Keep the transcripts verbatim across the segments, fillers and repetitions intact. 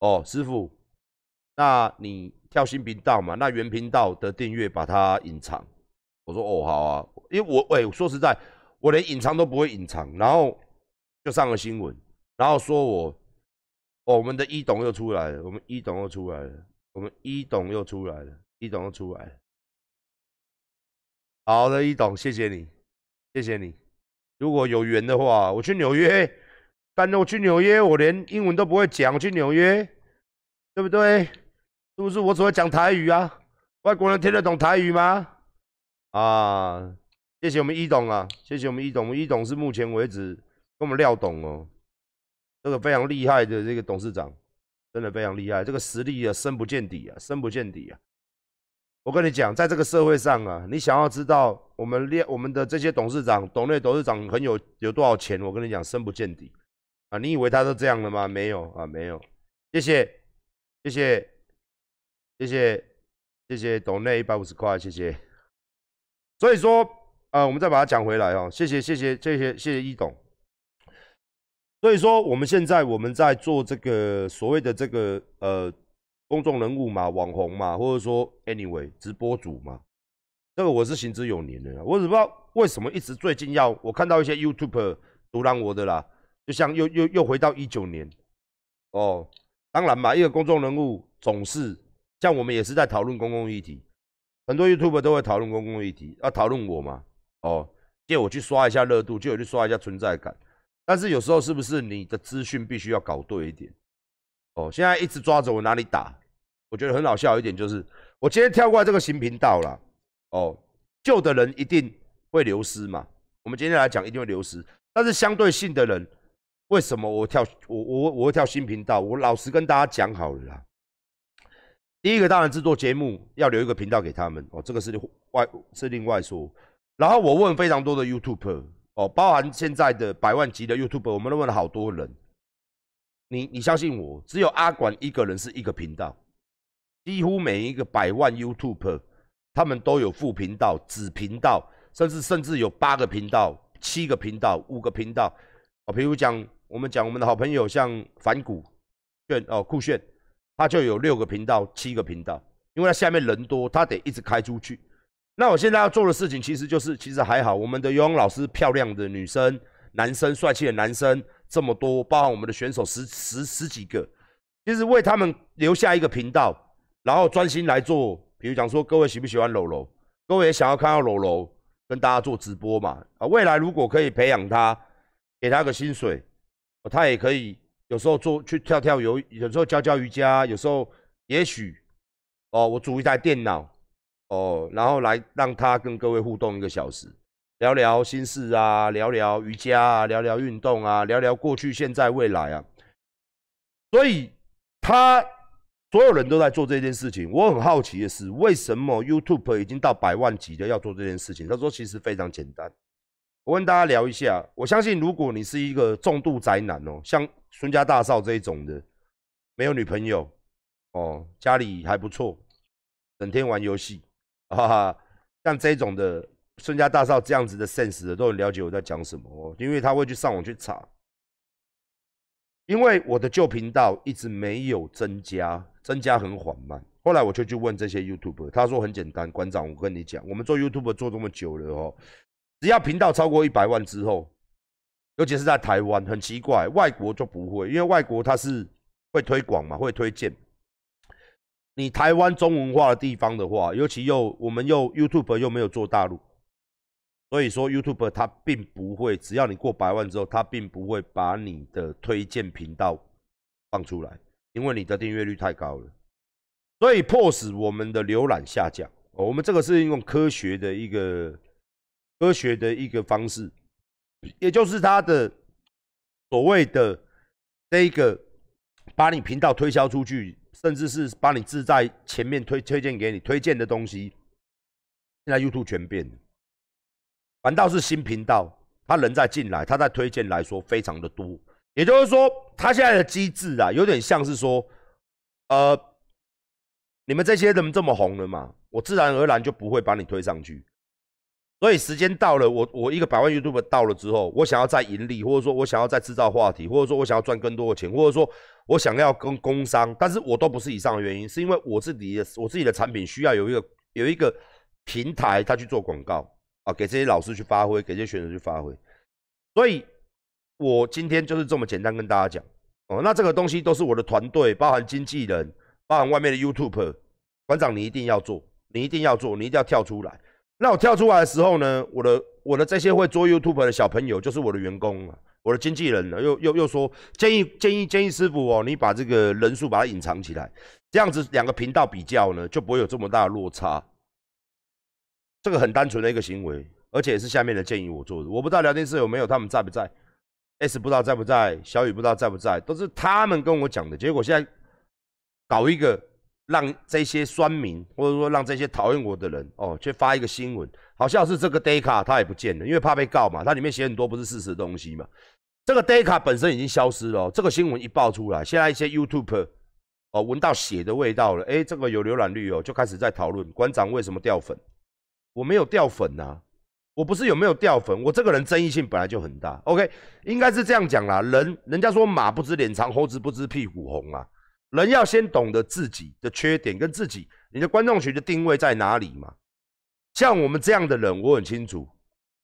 哦，师傅，那你跳新频道嘛？那原频道的订阅把它隐藏。我说哦，好啊，因为我哎、欸，说实在，我连隐藏都不会隐藏，然后就上了新闻，然后说我，哦，我们的一董又出来了，我们一董又出来了，我们一董又出来了，一董又出来了。好的，一董，谢谢你，谢谢你。如果有缘的话，我去纽约。但我去纽约，我连英文都不会讲。我去纽约，对不对？是不是我只会讲台语啊？外国人听得懂台语吗？啊，谢谢我们一董啊，谢谢我们一董。我们一董是目前为止跟我们廖董哦，这个非常厉害的这个董事长，真的非常厉害。这个实力啊，深不见底啊，深不见底啊。我跟你讲，在这个社会上啊，你想要知道我们廖我们的这些董事长、董内董事长很有有多少钱？我跟你讲，深不见底。 啊，你以为他都这样了吗？没有啊，没有。谢谢，谢谢，谢谢，谢谢，斗内一百五十块，谢谢。所以说，呃，我们再把它讲回来哦，谢谢，谢谢，谢谢，谢谢一董。所以说，我们现在我们在做这个所谓的这个呃公众人物嘛、网红嘛，或者说 anyway 直播主嘛，这个我是行之有年的。我只不知道为什么一直最近要我看到一些 YouTuber 阻拦我的啦。 就像又又又回到一九年，哦，当然嘛，一个公众人物总是像我们也是在讨论公共议题，很多 YouTuber 都会讨论公共议题，要讨论我嘛，哦，借我去刷一下热度，借我去刷一下存在感，但是有时候是不是你的资讯必须要搞对一点？哦，现在一直抓着我哪里打，我觉得很好笑一点就是，我今天跳过这个新频道啦，哦，旧的人一定会流失嘛，我们今天来讲一定会流失，但是相对性的人。 为什么我跳我我我会跳新频道？我老实跟大家讲好了啦。第一个当然制作节目要留一个频道给他们哦，这个是外是另外说。然后我问非常多的 YouTuber 哦，包含现在的百万级的 YouTuber， 我们都问了好多人。你你相信我，只有阿管一个人是一个频道，几乎每一个百万 YouTuber 他们都有副频道、子频道，甚至甚至有八个频道、七个频道、五个频道哦，比如讲。 我们讲我们的好朋友像反骨炫哦酷炫，他就有六个频道、七个频道，因为他下面人多，他得一直开出去。那我现在要做的事情其实就是，其实还好，我们的游泳老师漂亮的女生、男生帅气的男生这么多，包含我们的选手十十十几个，其实为他们留下一个频道，然后专心来做。比如讲说，各位喜不喜欢柔柔？各位也想要看到柔柔跟大家做直播嘛？啊，未来如果可以培养他，给他个薪水。 他也可以有时候做去跳跳游，有时候教教瑜伽，有时候也许哦，我组一台电脑哦，然后来让他跟各位互动一个小时，聊聊心事啊，聊聊瑜伽啊，聊聊运动啊，聊聊过去、现在、未来啊。所以他所有人都在做这件事情。我很好奇的是，为什么 YouTube 已经到百万级的要做这件事情？他说其实非常简单。 我跟大家聊一下，我相信如果你是一个重度宅男哦，像孙家大少这一种的，没有女朋友哦，家里还不错，整天玩游戏，哈哈，像这种的孙家大少这样子的 sense 的，都很了解我在讲什么哦，因为他会去上网去查，因为我的旧频道一直没有增加，增加很缓慢。后来我就去问这些 YouTuber， 他说很简单，馆长，我跟你讲，我们做 YouTuber 做这么久了哦。 只要频道超过一百万之后，尤其是在台湾，很奇怪，外国就不会，因为外国它是会推广嘛，会推荐。你台湾中文化的地方的话，尤其又我们又 YouTube 又没有做大陆，所以说 YouTube 它并不会，只要你过百万之后，它并不会把你的推荐频道放出来，因为你的订阅率太高了，所以迫使我们的浏览下降。哦，我们这个是用科学的一个。 科学的一个方式，也就是它的所谓的这一个把你频道推销出去，甚至是把你置在前面推推荐给你推荐的东西，现在 YouTube 全变了，反倒是新频道，他人在进来，他在推荐来说非常的多，也就是说，他现在的机制啊，有点像是说，呃，你们这些人这么红了嘛，我自然而然就不会把你推上去。 所以时间到了，我我一个百万 YouTuber 到了之后，我想要再盈利，或者说我想要再制造话题，或者说我想要赚更多的钱，或者说我想要跟工商，但是我都不是以上的原因，是因为我自己的我自己的产品需要有一个有一个平台，他去做广告啊，给这些老师去发挥，给这些学生去发挥。所以，我今天就是这么简单跟大家讲哦。那这个东西都是我的团队，包含经纪人，包含外面的 YouTube 馆长，你一定要做，你一定要做，你一定要跳出来。那我跳出来的时候呢，我的我的这些会做 YouTube 的小朋友，就是我的员工啊。 我的经纪人呢，又又又说建议建议建议师傅哦，你把这个人数把它隐藏起来，这样子两个频道比较呢，就不会有这么大的落差。这个很单纯的一个行为，而且也是下面的建议我做的。我不知道聊天室有没有他们在不在 ，S 不知道在不在，小雨不知道在不在，都是他们跟我讲的。结果现在搞一个让这些酸民或者说让这些讨厌我的人哦，去发一个新闻，好像是这个 Daycard 他也不见了，因为怕被告嘛，它里面写很多不是事实的东西嘛。 这个 Daycard 本身已经消失了、哦，这个新闻一爆出来，现在一些 YouTuber 哦闻到血的味道了，哎，这个有浏览率哦，就开始在讨论馆长为什么掉粉？我没有掉粉呐、啊，我不是有没有掉粉，我这个人争议性本来就很大。OK， 应该是这样讲啦，人人家说马不知脸长，猴子不知屁股红啊，人要先懂得自己的缺点跟自己你的观众群的定位在哪里嘛。像我们这样的人，我很清楚，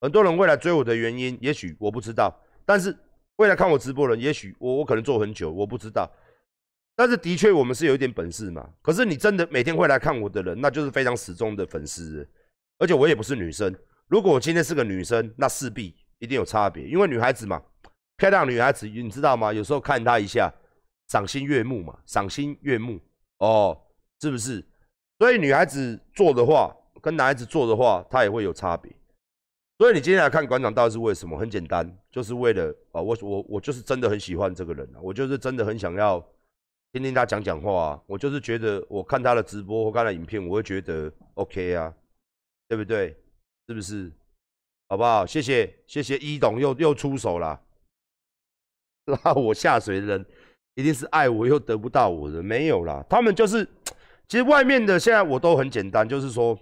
很多人未来追我的原因，也许我不知道，但是。 未来看我直播的人，也许我我可能做很久，我不知道。但是的确，我们是有一点本事嘛。可是你真的每天会来看我的人，那就是非常死忠的粉丝。而且我也不是女生，如果我今天是个女生，那势必一定有差别，因为女孩子嘛，漂亮女孩子，你知道吗？有时候看她一下，赏心悦目嘛，赏心悦目哦，是不是？所以女孩子做的话，跟男孩子做的话，她也会有差别。 所以你今天来看馆长到底是为什么？很简单，就是为了啊，我我我就是真的很喜欢这个人啊，我就是真的很想要听听他讲讲话啊，我就是觉得我看他的直播或看他的影片，我会觉得 OK 啊，对不对？是不是？好不好？谢谢谢谢一董又又出手啦，拉我下水的人一定是爱我又得不到我的，没有啦，他们就是，其实外面的现在我都很简单，就是说，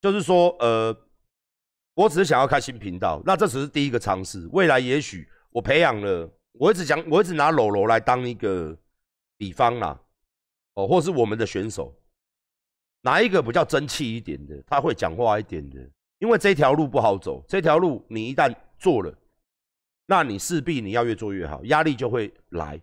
就是说呃。 我只是想要开新频道，那这只是第一个尝试。未来也许我培养了，我一直讲，我一直拿柔柔来当一个比方啦，哦，或是我们的选手，哪一个比较争气一点的，他会讲话一点的，因为这条路不好走，这条路你一旦做了，那你势必你要越做越好，压力就会来。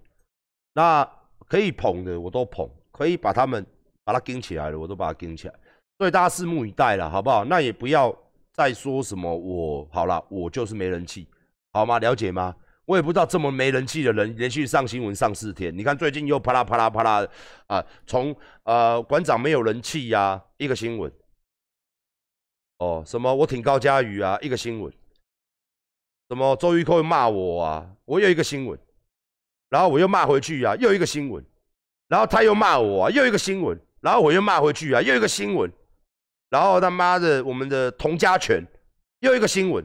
那可以捧的我都捧，可以把他们把它跟起来了，我都把它跟起来，所以大家拭目以待啦，好不好？那也不要。 再说什么我好啦，我就是没人气，好吗？了解吗？我也不知道这么没人气的人连续上新闻上四天，你看最近又啪啦啪啦啪啦啊，从呃馆长没有人气呀、啊、一个新闻，哦什么我挺高嘉瑜啊一个新闻，什么周玉蔻骂我啊，我又一个新闻，然后我又骂回去啊又一个新闻，然后他又骂我啊又一个新闻，然后我又骂回去啊又一个新闻。 然后他妈的，我们的童家拳又一个新闻，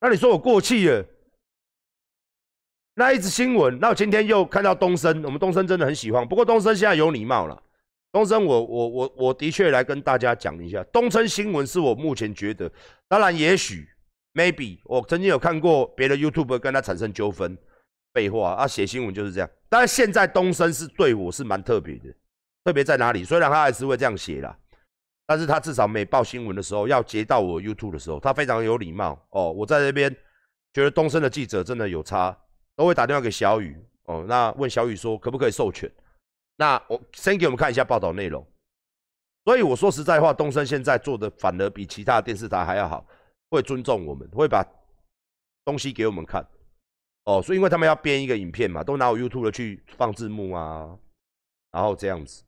那你说我过气了？那一直新闻，那我今天又看到东升，我们东升真的很喜欢。不过东升现在有礼貌了，东升我我我我的确来跟大家讲一下，东升新闻是我目前觉得，当然也许 maybe 我曾经有看过别的 YouTuber 跟他产生纠纷，废话啊，写新闻就是这样。但是现在东升是对我是蛮特别的，特别在哪里？虽然他还是会这样写啦。 但是他至少每报新闻的时候，要截到我 YouTube 的时候，他非常有礼貌哦。我在这边觉得东森的记者真的有差，都会打电话给小雨哦，那问小雨说可不可以授权？那我先给我们看一下报道内容。所以我说实在话，东森现在做的反而比其他电视台还要好，会尊重我们，会把东西给我们看哦。所以因为他们要编一个影片嘛，都拿我 YouTube 的去放字幕啊，然后这样子，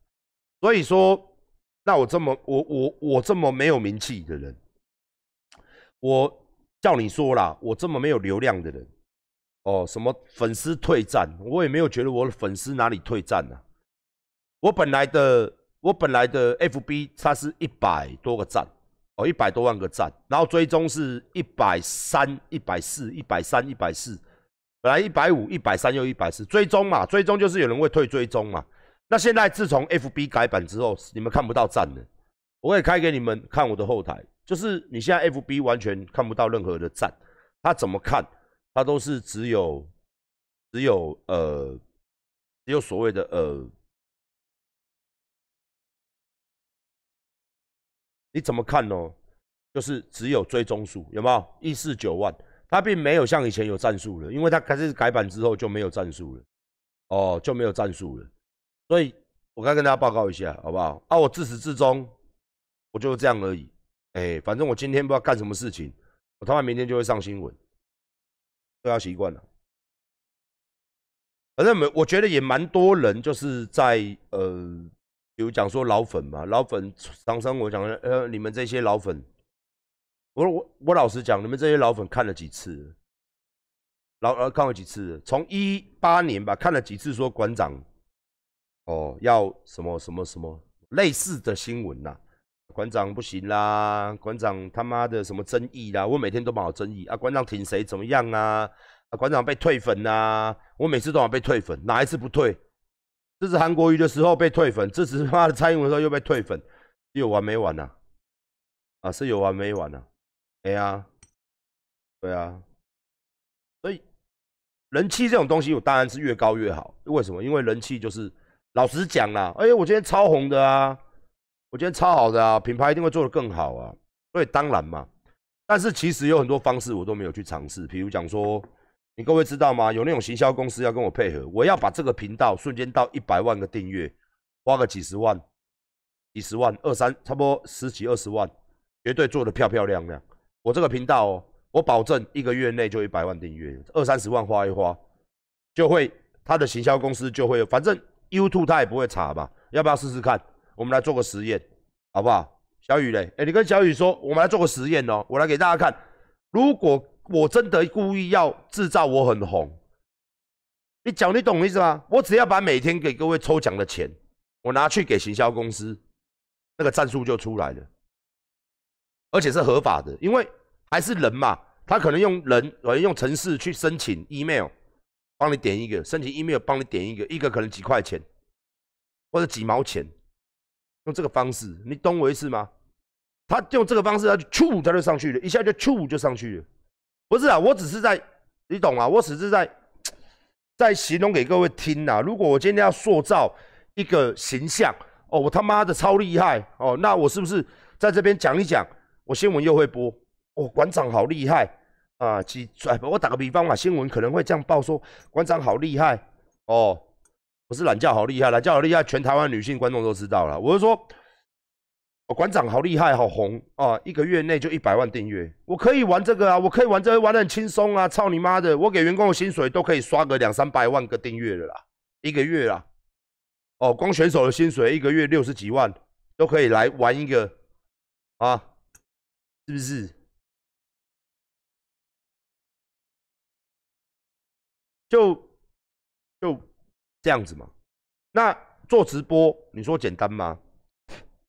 所以说。 那我这么我我我这么没有名气的人，我叫你说啦，我这么没有流量的人，哦，什么粉丝退战，我也没有觉得我的粉丝哪里退战啊。我本来的我本来的 F B 它是一百多个赞，哦，一百多万个赞，然后追踪是一百三、一百四、一百三、一百四，本来一百五、一百三又一百四，追踪嘛，追踪就是有人会退追踪嘛。 那现在自从 F B 改版之后，你们看不到赞了。我可以开给你们看我的后台，就是你现在 F B 完全看不到任何的赞，它怎么看，它都是只有只有呃，只有所谓的呃，你怎么看呢？就是只有追踪数有没有一四九万，它并没有像以前有战术了，因为它开始改版之后就没有战术了，哦，就没有战术了，所以我该跟大家报告一下，好不好？啊，我自始至终我就这样而已，哎、欸，反正我今天不知道干什么事情，我他妈明天就会上新闻，都要习惯了。 反正我觉得也蛮多人就是在呃，比如讲说老粉嘛，老粉常常我讲呃，你们这些老粉，我我我老实讲，你们这些老粉看了几次？老呃看了几次？从一八年吧，看了几次说馆长哦要什么什么什么类似的新闻呐、啊，馆长不行啦，馆长他妈的什么争议啦，我每天都蛮有争议啊，馆长挺谁怎么样啊？ 啊，馆长被退粉呐、啊！我每次都想被退粉，哪一次不退？支持韩国瑜的时候被退粉，支持他的蔡英文的时候又被退粉，有完没完呐、啊？啊，是有完没完呐、啊？哎呀、啊，对啊，所以人气这种东西，我当然是越高越好。为什么？因为人气就是老实讲啦，哎、欸，我今天超红的啊，我今天超好的啊，品牌一定会做得更好啊。所以当然嘛，但是其实有很多方式我都没有去尝试，比如讲说。 你各位知道吗？有那种行销公司要跟我配合，我要把这个频道瞬间到一百万个订阅，花个几十万、几十万、二三，差不多十几二十万，绝对做得漂漂亮亮。我这个频道哦，我保证一个月内就一百万订阅，二三十万花一花，就会他的行销公司就会，反正 YouTube 他也不会查嘛，要不要试试看？我们来做个实验，好不好？小雨嘞，哎，你跟小雨说，我们来做个实验哦，我来给大家看，如果。 我真的故意要制造我很红，你讲你懂意思吗？我只要把每天给各位抽奖的钱，我拿去给行销公司，那个战术就出来了，而且是合法的，因为还是人嘛，他可能用人，可能用程式去申请 email， 帮你点一个，申请 email 帮你点一个，一个可能几块钱或者几毛钱，用这个方式，你懂我意思吗？他用这个方式，他就咻，他就上去了，一下就咻就上去了。 不是啊，我只是在，你懂啊，我只是在，在形容给各位听啊。如果我今天要塑造一个形象，哦，我他妈的超厉害哦，那我是不是在这边讲一讲？我新闻又会播，哦，馆长好厉害啊！几，我打个比方嘛，新闻可能会这样报说，馆长好厉害哦，不是懒觉好厉害，懒觉好厉害，全台湾女性观众都知道了。我是说。 我、哦、馆长好厉害，好红啊！一个月内就一百万订阅，我可以玩这个啊，我可以玩这个，玩得很轻松啊！操你妈的，我给员工的薪水都可以刷个两三百万个订阅了啦，一个月啦。哦，光选手的薪水一个月六十几万，都可以来玩一个啊，是不是？就就这样子嘛。那做直播，你说简单吗？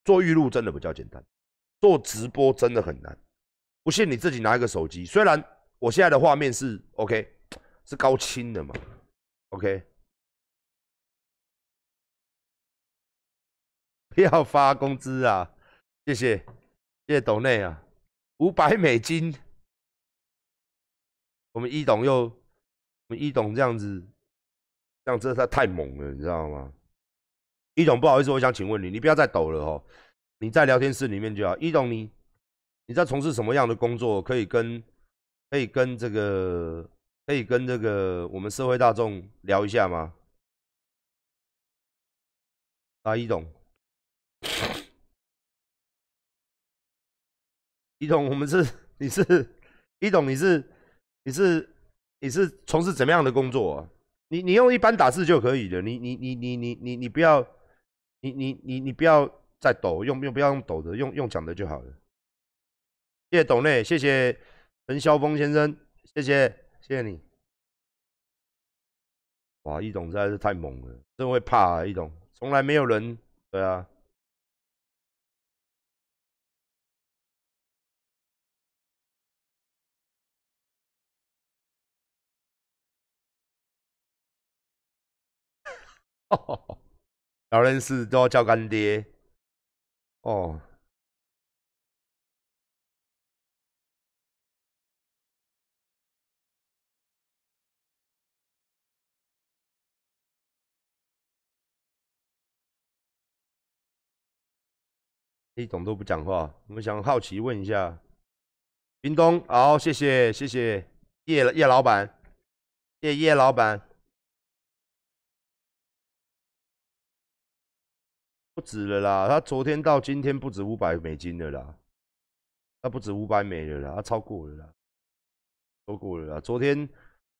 做预录真的比较简单，做直播真的很难。不信你自己拿一个手机，虽然我现在的画面是 OK， 是高清的嘛 ，OK。不要发工资啊，谢谢，谢谢董内啊，五百美金。我们一董又，我们一董这样子，这样真的太猛了，你知道吗？ 一董，不好意思，我想请问你，你不要再抖了哦。你在聊天室里面就好。一董，你你在从事什么样的工作？可以跟可以跟这个可以跟这个我们社会大众聊一下吗？啊，一董，一董，我们是你是一董，你是你是你是从事怎么样的工作啊？你你用一般打字就可以了。你你你你你你你不要。 你你你你不要再抖，用用不要用抖的，用用讲的就好了。谢谢董内，谢谢陈霄峰先生，谢谢谢谢你。哇，一董实在是太猛了，真会怕啊！一董，从来没有人对啊。哦。 聊天室都要叫干爹哦。黑总都不讲话，我想好奇问一下，屏东，好，谢谢谢谢叶叶老板，叶叶老板，不止了啦，他昨天到今天不止五百美金了啦，他不止五百美了啦，他超过了啦，超过了啦，昨天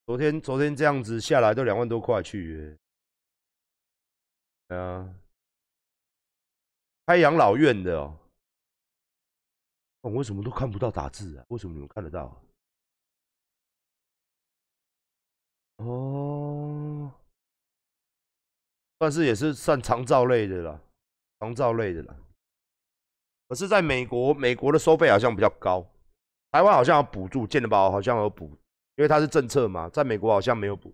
昨天昨天这样子下来都两万多块去，啊。 开养老院的哦，我、哦、为什么都看不到打字啊？为什么你们看得到、啊？哦，但是也是算长照类的啦，长照类的啦。可是，在美国，美国的收费好像比较高，台湾好像有补助，健保好像有补，因为它是政策嘛，在美国好像没有补。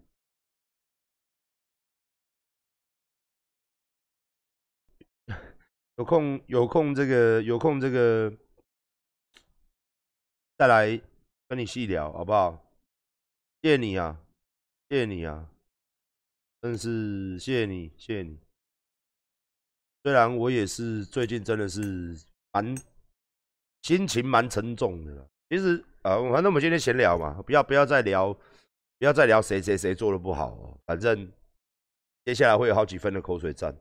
有空有空这个有空这个再来跟你细聊好不好？谢谢你啊，谢谢你啊，真是谢谢你，谢谢你。虽然我也是最近真的是蛮心情蛮沉重的啦，其实啊，反正我们今天闲聊嘛，不要不要再聊，不要再聊谁谁谁做的不好哦，反正接下来会有好几分的口水战。